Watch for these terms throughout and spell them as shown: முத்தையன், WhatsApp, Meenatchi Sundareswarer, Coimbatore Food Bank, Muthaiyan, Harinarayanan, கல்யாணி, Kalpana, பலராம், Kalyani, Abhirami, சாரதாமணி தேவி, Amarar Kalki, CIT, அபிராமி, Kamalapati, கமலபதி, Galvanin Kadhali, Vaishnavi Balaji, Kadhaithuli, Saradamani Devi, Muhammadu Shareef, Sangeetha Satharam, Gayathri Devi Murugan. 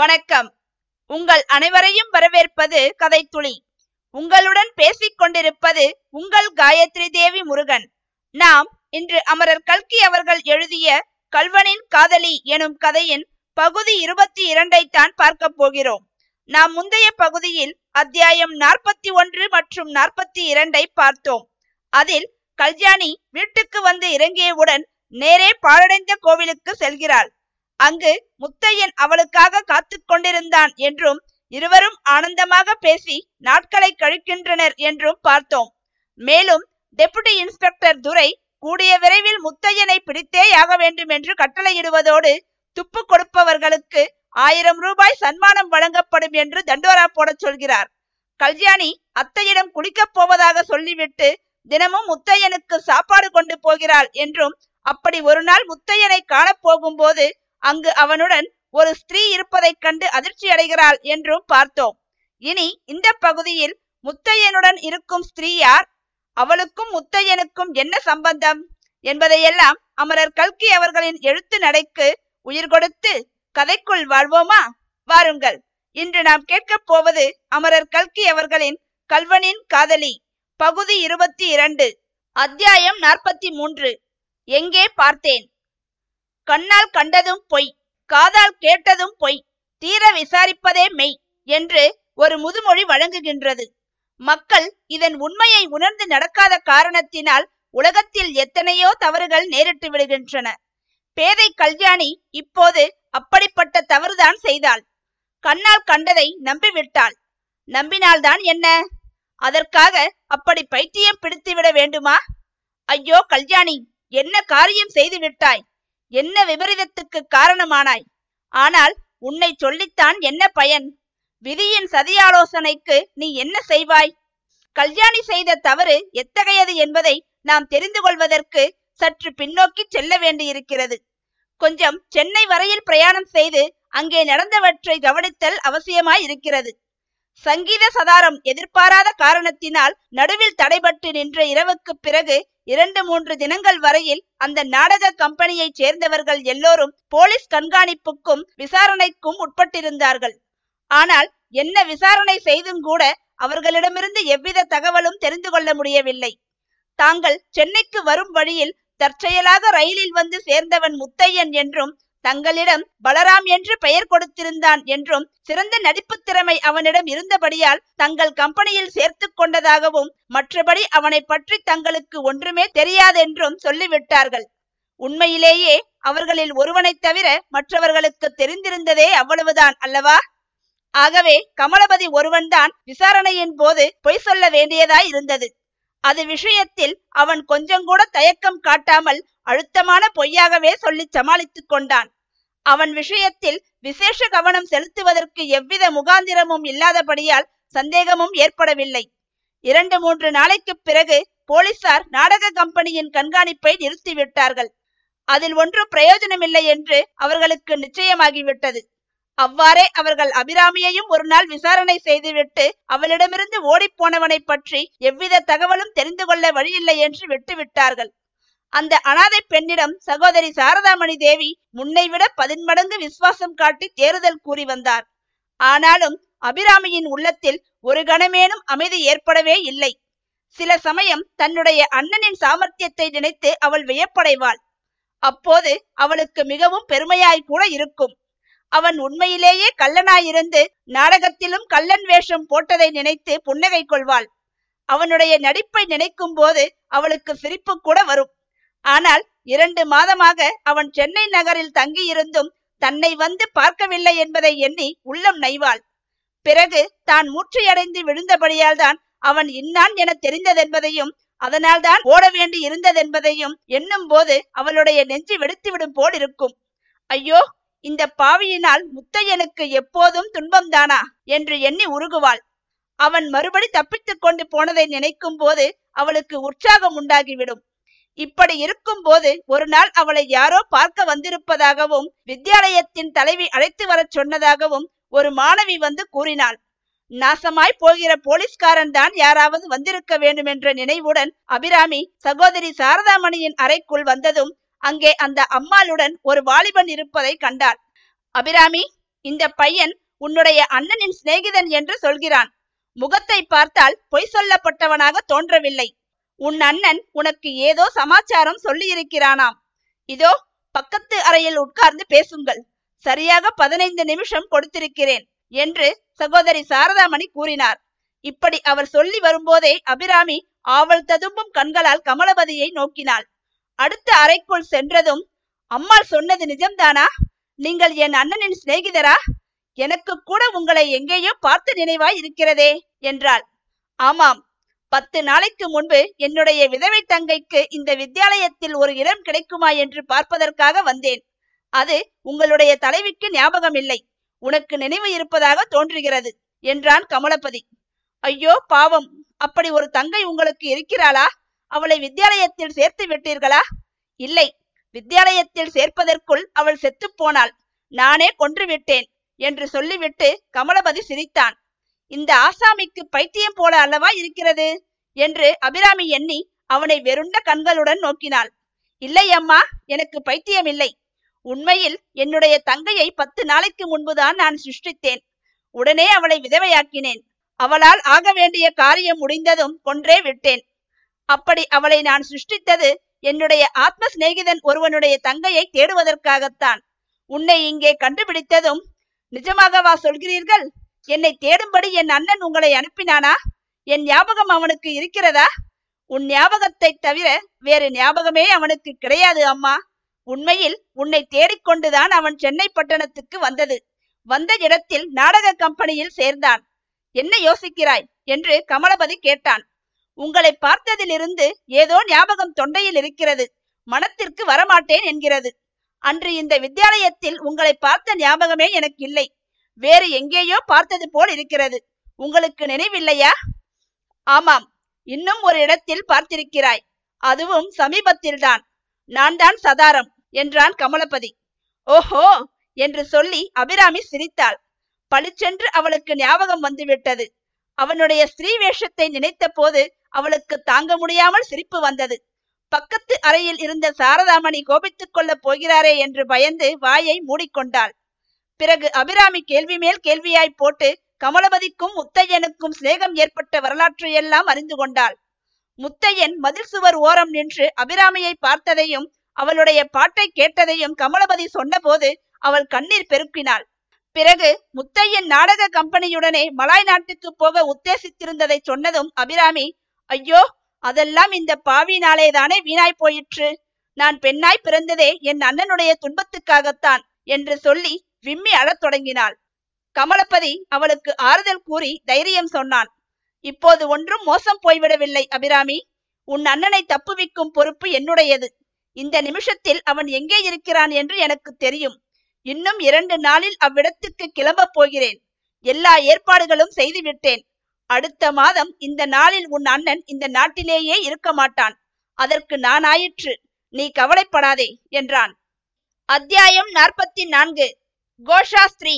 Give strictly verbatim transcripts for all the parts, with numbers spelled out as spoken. வணக்கம். உங்கள் அனைவரையும் வரவேற்பது கதைத்துளி. உங்களுடன் பேசிக் கொண்டிருப்பது உங்கள் காயத்ரி தேவி முருகன். நாம் இன்று அமரர் கல்கி அவர்கள் எழுதிய கல்வனின் காதலி எனும் கதையின் பகுதி இருபத்தி இரண்டைத்தான் பார்க்க போகிறோம். நாம் முந்தைய பகுதியில் அத்தியாயம் நாற்பத்தி ஒன்று மற்றும் நாற்பத்தி இரண்டை பார்த்தோம். அதில் கல்யாணி வீட்டுக்கு வந்து இறங்கியவுடன் நேரே பாழடைந்த கோவிலுக்கு செல்கிறாள். அங்கு முத்தையன் அவளுக்காக காத்து கொண்டிருந்தான் என்றும் இருவரும் ஆனந்தமாக பேசி நாட்களை கழிக்கின்றனர் என்றும் பார்த்தோம். மேலும் டெபுட்டி இன்ஸ்பெக்டர் துரை கூடிய விரைவில் முத்தையனை பிடித்தேயாக வேண்டும் என்று கட்டளையிடுவதோடு துப்பு கொடுப்பவர்களுக்கு ஆயிரம் ரூபாய் சன்மானம் வழங்கப்படும் என்று தண்டோரா போட சொல்கிறார். கல்யாணி அத்தையிடம் குளிக்கப் போவதாக சொல்லிவிட்டு தினமும் முத்தையனுக்கு சாப்பாடு கொண்டு போகிறாள் என்றும் அப்படி ஒரு நாள் முத்தையனை காணப்போகும் போது அங்கு அவனுடன் ஒரு ஸ்திரீ இருப்பதைக் கண்டு அதிர்ச்சி அடைகிறாள் என்றும் பார்த்தோம். இனி இந்த பகுதியில் முத்தையனுடன் இருக்கும் ஸ்திரீ யார், அவளுக்கும் முத்தையனுக்கும் என்ன சம்பந்தம் என்பதையெல்லாம் அமரர் கல்கி அவர்களின் எழுத்து நடைக்கு உயிர் கொடுத்து கதைக்குள் வாழ்வோமா? வாருங்கள். இன்று நாம் கேட்கப் போவது அமரர் கல்கி அவர்களின் கல்வனின் காதலி பகுதி இருபத்தி இரண்டு, அத்தியாயம் நாற்பத்தி மூன்று. எங்கே பார்த்தேன். கண்ணால் கண்டதும் பொய், காதால் கேட்டதும் பொய், தீர விசாரிப்பதே மெய் என்று ஒரு முதுமொழி வழங்குகின்றது. மக்கள் இதன் உண்மையை உணர்ந்து நடக்காத காரணத்தினால் உலகத்தில் எத்தனையோ தவறுகள் நேரிட்டு விடுகின்றன. பேதை கல்யாணி இப்போது அப்படிப்பட்ட தவறுதான் செய்தாள். கண்ணால் கண்டதை நம்பிவிட்டாள். நம்பினால்தான் என்ன? அதற்காக அப்படி பைத்தியம் பிடித்துவிட வேண்டுமா? ஐயோ கல்யாணி, என்ன காரியம் செய்து விட்டாய்! என்ன விபரீதத்துக்கு காரணமானாய்! ஆனால் உன்னை சொல்லித்தான் என்ன பயன்? விதியின் சதியாலோசனைக்கு நீ என்ன செய்வாய்? கல்யாணி செய்த தவறு எத்தகையது என்பதை நாம் தெரிந்து கொள்வதற்கு சற்று பின்னோக்கி செல்ல வேண்டியிருக்கிறது. கொஞ்சம் சென்னை வரையில் பிரயாணம் செய்து அங்கே நடந்தவற்றை கவனித்தல் அவசியமாய் இருக்கிறது. சங்கீத சதாரம் எதிர்பாராத காரணத்தினால் நடுவில் தடைபட்டு நின்ற இரவுக்கு பிறகு இரண்டு மூன்று தினங்கள் வரையில் அந்த நாடக கம்பெனியை சேர்ந்தவர்கள் எல்லோரும் போலீஸ் கண்காணிப்புக்கும் விசாரணைக்கும் உட்பட்டிருந்தார்கள். ஆனால் என்ன விசாரணை செய்தும் கூட அவர்களிடமிருந்து எவ்வித தகவலும் தெரிந்து கொள்ள முடியவில்லை. தாங்கள் சென்னைக்கு வரும் வழியில் தற்செயலாக ரயிலில் வந்து சேர்ந்தவன் முத்தையன் என்றும் தங்களிடம் பலராம் என்று பெயர் கொடுத்திருந்தான் என்றும் சிறந்த நடிப்பு திறமை அவனிடம் இருந்தபடியால் தங்கள் கம்பெனியில் சேர்த்து கொண்டதாகவும் மற்றபடி அவனை பற்றி தங்களுக்கு ஒன்றுமே தெரியாதென்றும் சொல்லிவிட்டார்கள். உண்மையிலேயே அவர்களில் ஒருவனை தவிர மற்றவர்களுக்கு தெரிந்திருந்ததே அவ்வளவுதான் அல்லவா? ஆகவே கமலபதி ஒருவன்தான் விசாரணையின் போது பொய் சொல்ல வேண்டியதாய் இருந்தது. அது விஷயத்தில் அவன் கொஞ்சங்கூட தயக்கம் காட்டாமல் அழுத்தமான பொய்யாகவே சொல்லி சமாளித்து கொண்டான். அவன் விஷயத்தில் விசேஷ கவனம் செலுத்துவதற்கு எவ்வித முகாந்திரமும் இல்லாதபடியால் சந்தேகமும் ஏற்படவில்லை. இரண்டு மூன்று நாளைக்கு பிறகு போலீசார் நாடக கம்பெனியின் கண்காணிப்பை நிறுத்திவிட்டார்கள். அதில் ஒன்று பிரயோஜனமில்லை என்று அவர்களுக்கு நிச்சயமாகிவிட்டது. அவ்வாறே அவர்கள் அபிராமியையும் ஒரு நாள் விசாரணை செய்துவிட்டு அவளிடமிருந்து ஓடிப்போனவனை பற்றி எவ்வித தகவலும் தெரிந்து கொள்ள வழியில்லை என்று விட்டுவிட்டார்கள். அந்த அனாதை பெண்ணிடம் சகோதரி சாரதாமணி தேவி முன்னை விட பதின்மடங்கு விசுவாசம் காட்டி தேறுதல் கூறி வந்தார். ஆனாலும் அபிராமியின் உள்ளத்தில் ஒரு கணமேனும் அமைதி ஏற்படவே இல்லை. சில சமயம் தன்னுடைய அண்ணனின் சாமர்த்தியத்தை நினைத்து அவள் வியப்படைவாள். அப்போது அவளுக்கு மிகவும் பெருமையாய் கூட இருக்கும். அவன் உண்மையிலேயே கள்ளனாயிருந்து நாடகத்திலும் கள்ளன் வேஷம் போட்டதை நினைத்து புன்னகை கொள்வாள். அவனுடைய நடிப்பை நினைக்கும் போது அவளுக்கு சிரிப்பு கூட வரும். ஆனால் இரண்டு மாதமாக அவன் சென்னை நகரில் தங்கியிருந்தும் தன்னை வந்து பார்க்கவில்லை என்பதை எண்ணி உள்ளம் நைவாள். பிறகு தான் மூச்சையடைந்து விழுந்தபடியால் தான் அவன் இன்னான் என தெரிந்ததென்பதையும் அதனால் தான் ஓட வேண்டி இருந்ததென்பதையும் எண்ணும் போது அவளுடைய நெஞ்சு வெடித்துவிடும் போல் இருக்கும். ஐயோ, இந்த பாவியினால் முத்தையனுக்கு எப்போதும் துன்பம்தானா என்று எண்ணி உருகுவாள். அவன் மறுபடி தப்பித்து கொண்டு போனதை நினைக்கும் போது அவளுக்கு உற்சாகம் உண்டாகிவிடும். இப்படி இருக்கும் போது ஒரு நாள் அவளை யாரோ பார்க்க வந்திருப்பதாகவும் வித்யாலயத்தின் தலைவி அழைத்து வர சொன்னதாகவும் ஒரு மாணவி வந்து கூறினாள். நாசமாய் போகிற போலீஸ்காரன் தான் யாராவது வந்திருக்க வேண்டும் என்ற நினைவுடன் அபிராமி சகோதரி சாரதாமணியின் அறைக்குள் வந்ததும் அங்கே அந்த அம்மாளுடன் ஒரு வாலிபன் இருப்பதை கண்டாள். அபிராமி, இந்த பையன் உன்னுடைய அண்ணனின் சிநேகிதன் என்று சொல்கிறான். முகத்தை பார்த்தால் பொய் சொல்லப்பட்டவனாக தோன்றவில்லை. உன் அண்ணன் உனக்கு ஏதோ சமாச்சாரம் சொல்லியிருக்கிறானாம். இதோ பக்கத்து அறையில் உட்கார்ந்து பேசுங்கள், சரியாக பதினைந்து நிமிஷம் கொடுத்திருக்கிறேன் என்று சகோதரி சாரதாமணி கூறினார். இப்படி அவர் சொல்லி வரும்போதே அபிராமி ஆவல் ததும்பும் கண்களால் கமலபதியை நோக்கினாள். அடுத்த அறைக்குள் சென்றதும், அம்மாள் சொன்னது நிஜம்தானா? நீங்கள் என் அண்ணனின் சிநேகிதரா? எனக்கு கூட உங்களை எங்கேயோ பார்த்து நினைவாய் இருக்கிறதே என்றாள். ஆமாம், பத்து நாளைக்கு முன்பு என்னுடைய விதவை தங்கைக்கு இந்த வித்யாலயத்தில் ஒரு இடம் கிடைக்குமா என்று பார்ப்பதற்காக வந்தேன். அது உங்களுடைய தலைவிக்கு ஞாபகம் இல்லை, உனக்கு நினைவு இருப்பதாக தோன்றுகிறது என்றான் கமலபதி. ஐயோ பாவம், அப்படி ஒரு தங்கை உங்களுக்கு இருக்கிறாளா? அவளை வித்யாலயத்தில் சேர்த்து விட்டீர்களா? இல்லை, வித்யாலயத்தில் சேர்ப்பதற்குள் அவள் செத்து போனாள், நானே கொன்று விட்டேன் என்று சொல்லிவிட்டு கமலபதி சிரித்தான். இந்த ஆசாமிக்கு பைத்தியம் போல அல்லவா இருக்கிறது என்று அபிராமி எண்ணி அவனை வெறுண்ட கண்களுடன் நோக்கினாள். இல்லை அம்மா, எனக்கு பைத்தியம் இல்லை. உண்மையில் என்னுடைய தங்கையை பத்து நாளைக்கு முன்புதான் நான் சிருஷ்டித்தேன். உடனே அவளை விதவையாக்கினேன். அவளால் ஆக வேண்டிய காரியம் முடிந்ததும் கொன்றே விட்டேன். அப்படி அவளை நான் சிருஷ்டித்தது என்னுடைய ஆத்ம சிநேகிதன் ஒருவனுடைய தங்கையை தேடுவதற்காகத்தான். உன்னை இங்கே கண்டுபிடித்ததும், நிஜமாகவா சொல்கிறீர்கள்? என்னை தேடும்படி என் அண்ணன் உங்களை அனுப்பினானா? என் ஞாபகம் அவனுக்கு இருக்கிறதா? உன் ஞாபகத்தை தவிர வேறு ஞாபகமே அவனுக்கு கிடையாது அம்மா. உண்மையில் உன்னை தேடிக்கொண்டுதான் அவன் சென்னை பட்டணத்துக்கு வந்தது. வந்த இடத்தில் நாடக கம்பெனியில் சேர்ந்தான். என்ன யோசிக்கிறாய் என்று கமலபதி கேட்டான். உங்களை பார்த்ததிலிருந்து ஏதோ ஞாபகம் தொண்டையில் இருக்கிறது, மனத்திற்கு வரமாட்டேன் என்கிறது. அன்று இந்த வித்யாலயத்தில் உங்களை பார்த்த ஞாபகமே எனக்கு இல்லை, வேறு எங்கேயோ பார்த்தது போல் இருக்கிறது. உங்களுக்கு நினைவில்லையா? ஆமாம், இன்னும் ஒரு இடத்தில் பார்த்திருக்கிறாய், அதுவும் சமீபத்தில்தான். நான் தான் சதாரம் என்றான் கமலபதி. ஓஹோ என்று சொல்லி அபிராமி சிரித்தாள். பளிச்சென்று அவளுக்கு ஞாபகம் வந்துவிட்டது. அவனுடைய ஸ்ரீ வேஷத்தை நினைத்த போது அவளுக்கு தாங்க முடியாமல் சிரிப்பு வந்தது. பக்கத்து அறையில் இருந்த சாரதாமணி கோபித்துக் கொள்ள போகிறாரே என்று பயந்து வாயை மூடிக்கொண்டாள். பிறகு அபிராமி கேள்வி மேல் கேள்வியாய் போட்டு கமலபதிக்கும் முத்தையனுக்கும் சிநேகம் ஏற்பட்ட வரலாற்றையெல்லாம் அறிந்து கொண்டாள். முத்தையன் மதில் சுவர் ஓரம் நின்று அபிராமியை பார்த்ததையும் அவளுடைய பாட்டை கேட்டதையும் கமலபதி சொன்னபோது அவள் கண்ணீர் பெருக்கினாள். பிறகு முத்தையன் நாடக கம்பெனியுடனே மலாய் நாட்டுக்கு போக உத்தேசித்திருந்ததை சொன்னதும் அபிராமி, ஐயோ அதெல்லாம் இந்த பாவினாலே தானே வீணாய் போயிற்று, நான் பெண்ணாய் பிறந்ததே என் அண்ணனுடைய துன்பத்துக்காகத்தான் என்று சொல்லி விம்மி அழத் தொடங்கினாள். கமலபதி அவளுக்கு ஆறுதல் கூறி தைரியம் சொன்னான். இப்போது ஒன்றும் மோசம் போய்விடவில்லை அபிராமி, உன் அண்ணனை தப்புவிக்கும் பொறுப்பு என்னுடையது. இந்த நிமிஷத்தில் அவன் எங்கே இருக்கிறான் என்று எனக்கு தெரியும். இன்னும் இரண்டு நாளில் அவ்விடத்துக்கு கிளம்ப போகிறேன். எல்லா ஏற்பாடுகளும் செய்துவிட்டேன். அடுத்த மாதம் இந்த நாளில் உன் அண்ணன் இந்த நாட்டிலேயே இருக்க மாட்டான். அதற்கு நான் ஆயிற்று, நீ கவலைப்படாதே என்றான். அத்தியாயம் நாற்பத்தி நான்கு. கோஷாஸ்திரி.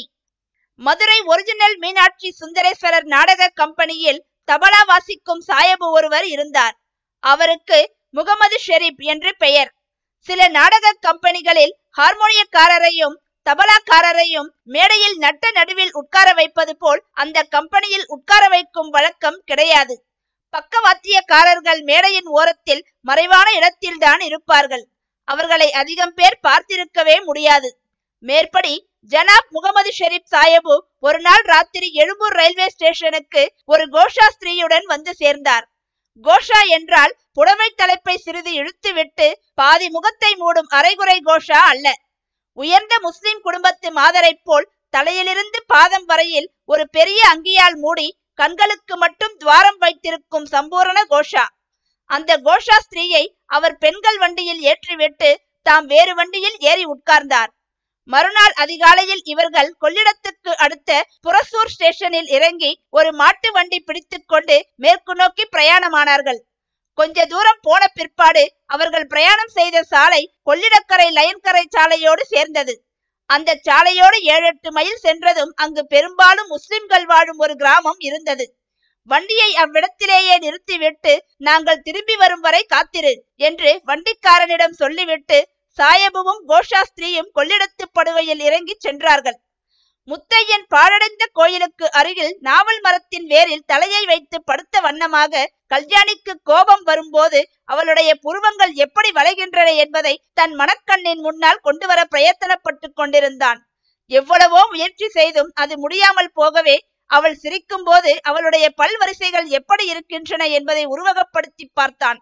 மதுரை ஒரிஜினல் மீனாட்சி சுந்தரேஸ்வரர் நாடக கம்பெனியில் தபலா வாசிக்கும் சாயபு ஒருவர் இருந்தார். அவருக்கு முகமது ஷெரீப் என்று பெயர். சில நாடக கம்பெனிகளில் ஹார்மோனியக்காரரையும் தபலாக்காரரையும் மேடையில் நட்ட நடுவில் உட்கார வைப்பது போல் அந்த கம்பெனியில் உட்கார வைக்கும் வழக்கம் கிடையாது. பக்கவாத்தியக்காரர்கள் மேடையின் ஓரத்தில் மறைவான இடத்தில்தான் இருப்பார்கள். அவர்களை அதிகம் பேர் பார்த்திருக்கவே முடியாது. மேற்படி ஜனாப் முகமது ஷெரீப் சாஹிபு ஒரு நாள் ராத்திரி எழும்பூர் ரயில்வே ஸ்டேஷனுக்கு ஒரு கோஷா ஸ்திரீயுடன் வந்து சேர்ந்தார். கோஷா என்றால் புடவை தலைப்பை சிறிது இழுத்து விட்டு பாதி முகத்தை மூடும் அரைகுறை கோஷா அல்ல. உயர்ந்த முஸ்லிம் குடும்பத்து மாதரை போல் தலையிலிருந்து பாதம் வரையில் ஒரு பெரிய அங்கியால் மூடி கண்களுக்கு மட்டும் துவாரம் வைத்திருக்கும் சம்பூரண கோஷா. அந்த கோஷா ஸ்திரீயை அவர் பெண்கள் வண்டியில் ஏற்றிவிட்டு தாம் வேறு வண்டியில் ஏறி உட்கார்ந்தார். மறுநாள் அதிகாலையில் இவர்கள் கொள்ளிடத்துக்கு அடுத்த புரசூர் ஸ்டேஷனில் இறங்கி ஒரு மாட்டு வண்டி பிடித்து கொண்டு மேற்கு நோக்கி பிரயாணமானார்கள். கொஞ்ச தூரம் போன பிற்பாடு அவர்கள் பிரயாணம் செய்த சாலை கொள்ளிடக்கரை லயன்கரை சாலையோடு சேர்ந்தது. அந்த சாலையோடு ஏழு எட்டு மைல் சென்றதும் அங்கு பெரும்பாலும் முஸ்லிம்கள் வாழும் ஒரு கிராமம் இருந்தது. வண்டியை அவ்விடத்திலேயே நிறுத்திவிட்டு, நாங்கள் திரும்பி வரும் வரை காத்திரு என்று வண்டிக்காரனிடம் சொல்லிவிட்டு சாயபுவும் கோஷா ஸ்திரீயும் கொள்ளிடத்து படுகையில் இறங்கி சென்றார்கள். முத்தையன் பாழடைந்த கோயிலுக்கு அருகில் நாவல் மரத்தின் வேரில் தலையை வைத்து படுத்த வண்ணமாக கல்யாணிக்கு கோபம் வரும்போது அவளுடைய புருவங்கள் எப்படி வளைகின்றன என்பதை தன் மனக்கண்ணின் முன்னால் கொண்டு வர பிரயத்தனப்பட்டு கொண்டிருந்தான். எவ்வளவோ முயற்சி செய்தும் அது முடியாமல் போகவே அவள் சிரிக்கும் போது அவளுடைய பல் வரிசைகள் எப்படி இருக்கின்றன என்பதை உருவகப்படுத்தி பார்த்தான்.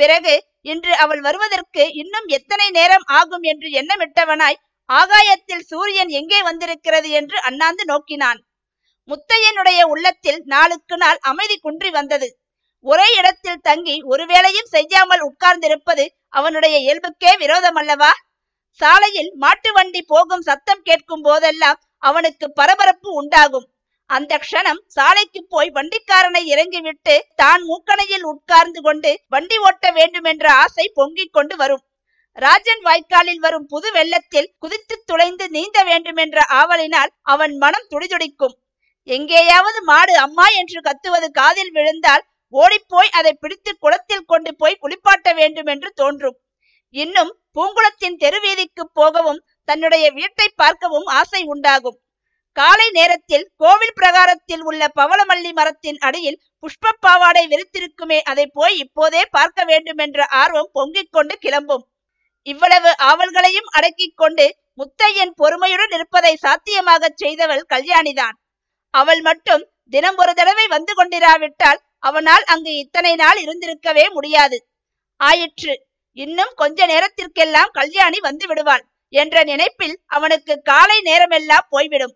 பிறகு இன்று அவள் வருவதற்கு இன்னும் எத்தனை நேரம் ஆகும் என்று எண்ணமிட்டவனாய் ஆகாயத்தில் சூரியன் எங்கே வந்திருக்கிறது என்று அண்ணாந்து நோக்கினான். முத்தையனுடைய உள்ளத்தில் நாளுக்கு நாள் அமைதி குன்றி வந்தது. ஒரே இடத்தில் தங்கி ஒருவேளையும் செய்யாமல் உட்கார்ந்திருப்பது அவனுடைய இயல்புக்கே விரோதம் அல்லவா? சாலையில் மாட்டு வண்டி போகும் சத்தம் கேட்கும் போதெல்லாம் அவனுக்கு பரபரப்பு உண்டாகும். அந்த க்ஷணம் சாலைக்கு போய் வண்டிக்காரனை இறங்கிவிட்டு தான் மூக்கணையில் உட்கார்ந்து கொண்டு வண்டி ஓட்ட வேண்டுமென்ற ஆசை பொங்கிக் கொண்டு வரும். ராஜன் வாய்க்காலில் வரும் புது வெள்ளத்தில் குதித்து துளைந்து நீந்த வேண்டுமென்ற ஆவலினால் அவன் மனம் துடிதுடிக்கும். எங்கேயாவது மாடு அம்மா என்று கத்துவது காதில் விழுந்தால் ஓடிப்போய் அதை பிடித்து குளத்தில் கொண்டு போய் குளிப்பாட்ட வேண்டும் என்று தோன்றும். இன்னும் பூங்குளத்தின் தெருவீதிக்கு போகவும் தன்னுடைய வீட்டை பார்க்கவும் ஆசை உண்டாகும். காலை நேரத்தில் கோவில் பிரகாரத்தில் உள்ள பவளமல்லி மரத்தின் அடியில் புஷ்ப பாவாடை விரித்திருக்குமே, அதை போய் இப்போதே பார்க்க வேண்டும் என்ற ஆர்வம் பொங்கிக் கொண்டு கிளம்பும். இவ்வளவு ஆவல்களையும் அடக்கிக் கொண்டு முத்தையன் பொறுமையுடன் இருப்பதை சாத்தியமாக செய்தவள் கல்யாணிதான். அவள் மட்டும் தினம் ஒரு தடவை வந்து கொண்டிராவிட்டால் அவனால் அங்கு இத்தனை நாள் இருந்திருக்கவே முடியாது. ஆயிற்று, இன்னும் கொஞ்ச நேரத்திற்கெல்லாம் கல்யாணி வந்து விடுவாள் என்ற நினைப்பில் அவனுக்கு காலை நேரமெல்லாம் போய்விடும்.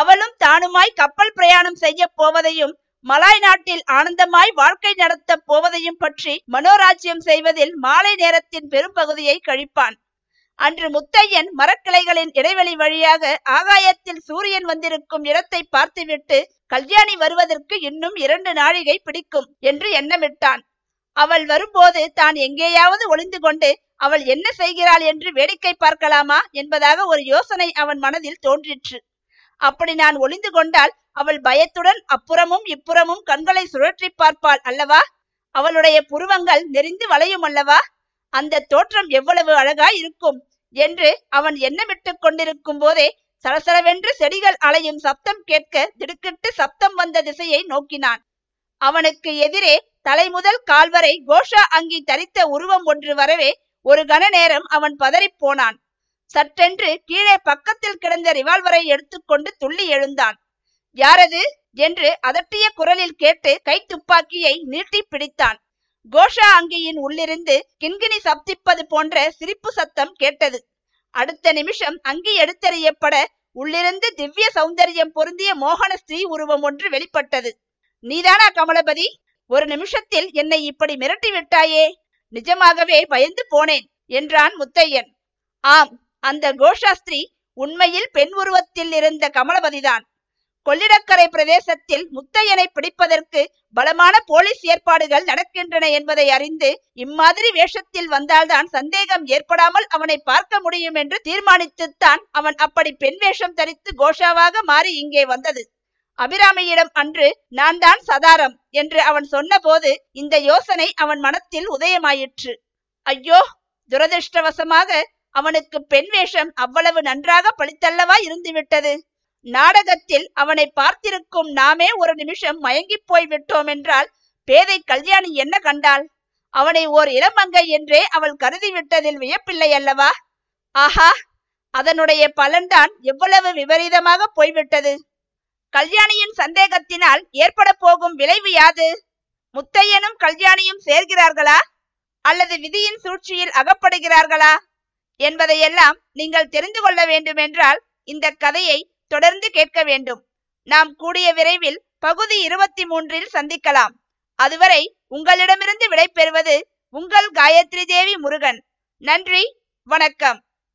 அவளும் தானுமாய் கப்பல் பிரயாணம் செய்ய போவதையும் மலாய் நாட்டில் ஆனந்தமாய் வாழ்க்கை நடத்த போவதையும் பற்றி மனோராஜ்யம் செய்வதில் மாலை நேரத்தின் பெரும்பகுதியை கழிப்பான். அன்று முத்தையன் மரக்கிளைகளின் இடைவெளி வழியாக ஆகாயத்தில் சூரியன் வந்திருக்கும் இடத்தை பார்த்துவிட்டு கல்யாணி வருவதற்கு இன்னும் இரண்டு நாழிகை பிடிக்கும் என்று எண்ணமிட்டான். அவள் வரும்போது தான் எங்கேயாவது ஒளிந்து கொண்டு அவள் என்ன செய்கிறாள் என்று வேடிக்கை பார்க்கலாமா என்பதாக ஒரு யோசனை அவன் மனதில் தோன்றிற்று. அப்படி நான் ஒளிந்து கொண்டால் அவள் பயத்துடன் அப்புறமும் இப்புறமும் கண்களை சுழற்றி பார்ப்பாள் அல்லவா? அவளுடைய புருவங்கள் நெறிந்து வளையும் அல்லவா? அந்த தோற்றம் எவ்வளவு அழகாய் இருக்கும் என்று அவன் எண்ணமிட்டு கொண்டிருக்கும் போதே சலசலவென்று செடிகள் அலையும் சப்தம் கேட்க திடுக்கிட்டு சப்தம் வந்த திசையை நோக்கினான். அவனுக்கு எதிரே தலைமுதல் கால்வரை கோஷா அங்கி தரித்த உருவம் ஒன்று வரவே ஒரு கண நேரம் அவன் பதறிப்போனான். சற்றென்று கீழே பக்கத்தில் கிடந்த ரிவால்வரை எடுத்துக்கொண்டு துள்ளி எழுந்தான். யாரது என்று அதட்டிய குரலில் கேட்டு கை துப்பாக்கியை நீட்டி பிடித்தான். கோஷா அங்கியின் உள்ளிருந்து கிண்கிணி சப்திப்பது போன்ற சிரிப்பு சத்தம் கேட்டது. அடுத்த நிமிஷம் அங்கி எடுத்தறியப்பட உள்ளிருந்து திவ்ய சௌந்தரியம் பொருந்திய மோகன ஸ்ரீ உருவம் ஒன்று வெளிப்பட்டது. நீதானா கமலபதி? ஒரு நிமிஷத்தில் என்னை இப்படி மிரட்டி விட்டாயே, நிஜமாகவே பயந்து போனேன் என்றான் முத்தையன். ஆம், அந்த கோஷாஸ்திரி உண்மையில் பெண் உருவத்தில் இருந்த கமலபதிதான். கொள்ளிடக்கரை பிரதேசத்தில் முத்தையனை பிடிப்பதற்கு பலமான போலீஸ் ஏற்பாடுகள் நடக்கின்றன என்பதை அறிந்து இம்மாதிரி வேஷத்தில் வந்தால்தான் சந்தேகம் ஏற்படாமல் அவனை பார்க்க முடியும் என்று தீர்மானித்துத்தான் அவன் அப்படி பெண் வேஷம் தரித்து கோஷாவாக மாறி இங்கே வந்தது. அபிராமியிடம் அன்று நான் தான் சதாரம் என்று அவன் சொன்ன போது இந்த யோசனை அவன் மனத்தில் உதயமாயிற்று. ஐயோ, துரதிருஷ்டவசமாக அவனுக்கு பெண் வேஷம் அவ்வளவு நன்றாக பழித்தல்லவா இருந்துவிட்டது. நாடகத்தில் அவனை பார்த்திருக்கும் நாமே ஒரு நிமிஷம் மயங்கி போய்விட்டோம் என்றால் பேதை கல்யாணி என்ன கண்டாள்? அவனை ஓர் இளமங்கை என்றே அவள் கருதிவிட்டதில் வியப்பில்லை அல்லவா? ஆஹா, அதனுடைய பலன்தான் எவ்வளவு விபரீதமாக போய்விட்டது. கல்யாணியின் சந்தேகத்தினால் ஏற்பட போகும் விளைவு யாது? முத்தையனும் கல்யாணியும் சேர்கிறார்களா அல்லது விதியின் சூழ்ச்சியில் அகப்படுகிறார்களா என்பதையெல்லாம் நீங்கள் தெரிந்து கொள்ள வேண்டுமென்றால் இந்த கதையை தொடர்ந்து கேட்க வேண்டும். நாம் கூடிய விரைவில் பகுதி இருபத்தி மூன்றில் சந்திக்கலாம். அதுவரை உங்களிடமிருந்து விடை பெறுவது உங்கள் காயத்ரி தேவி முருகன். நன்றி, வணக்கம்.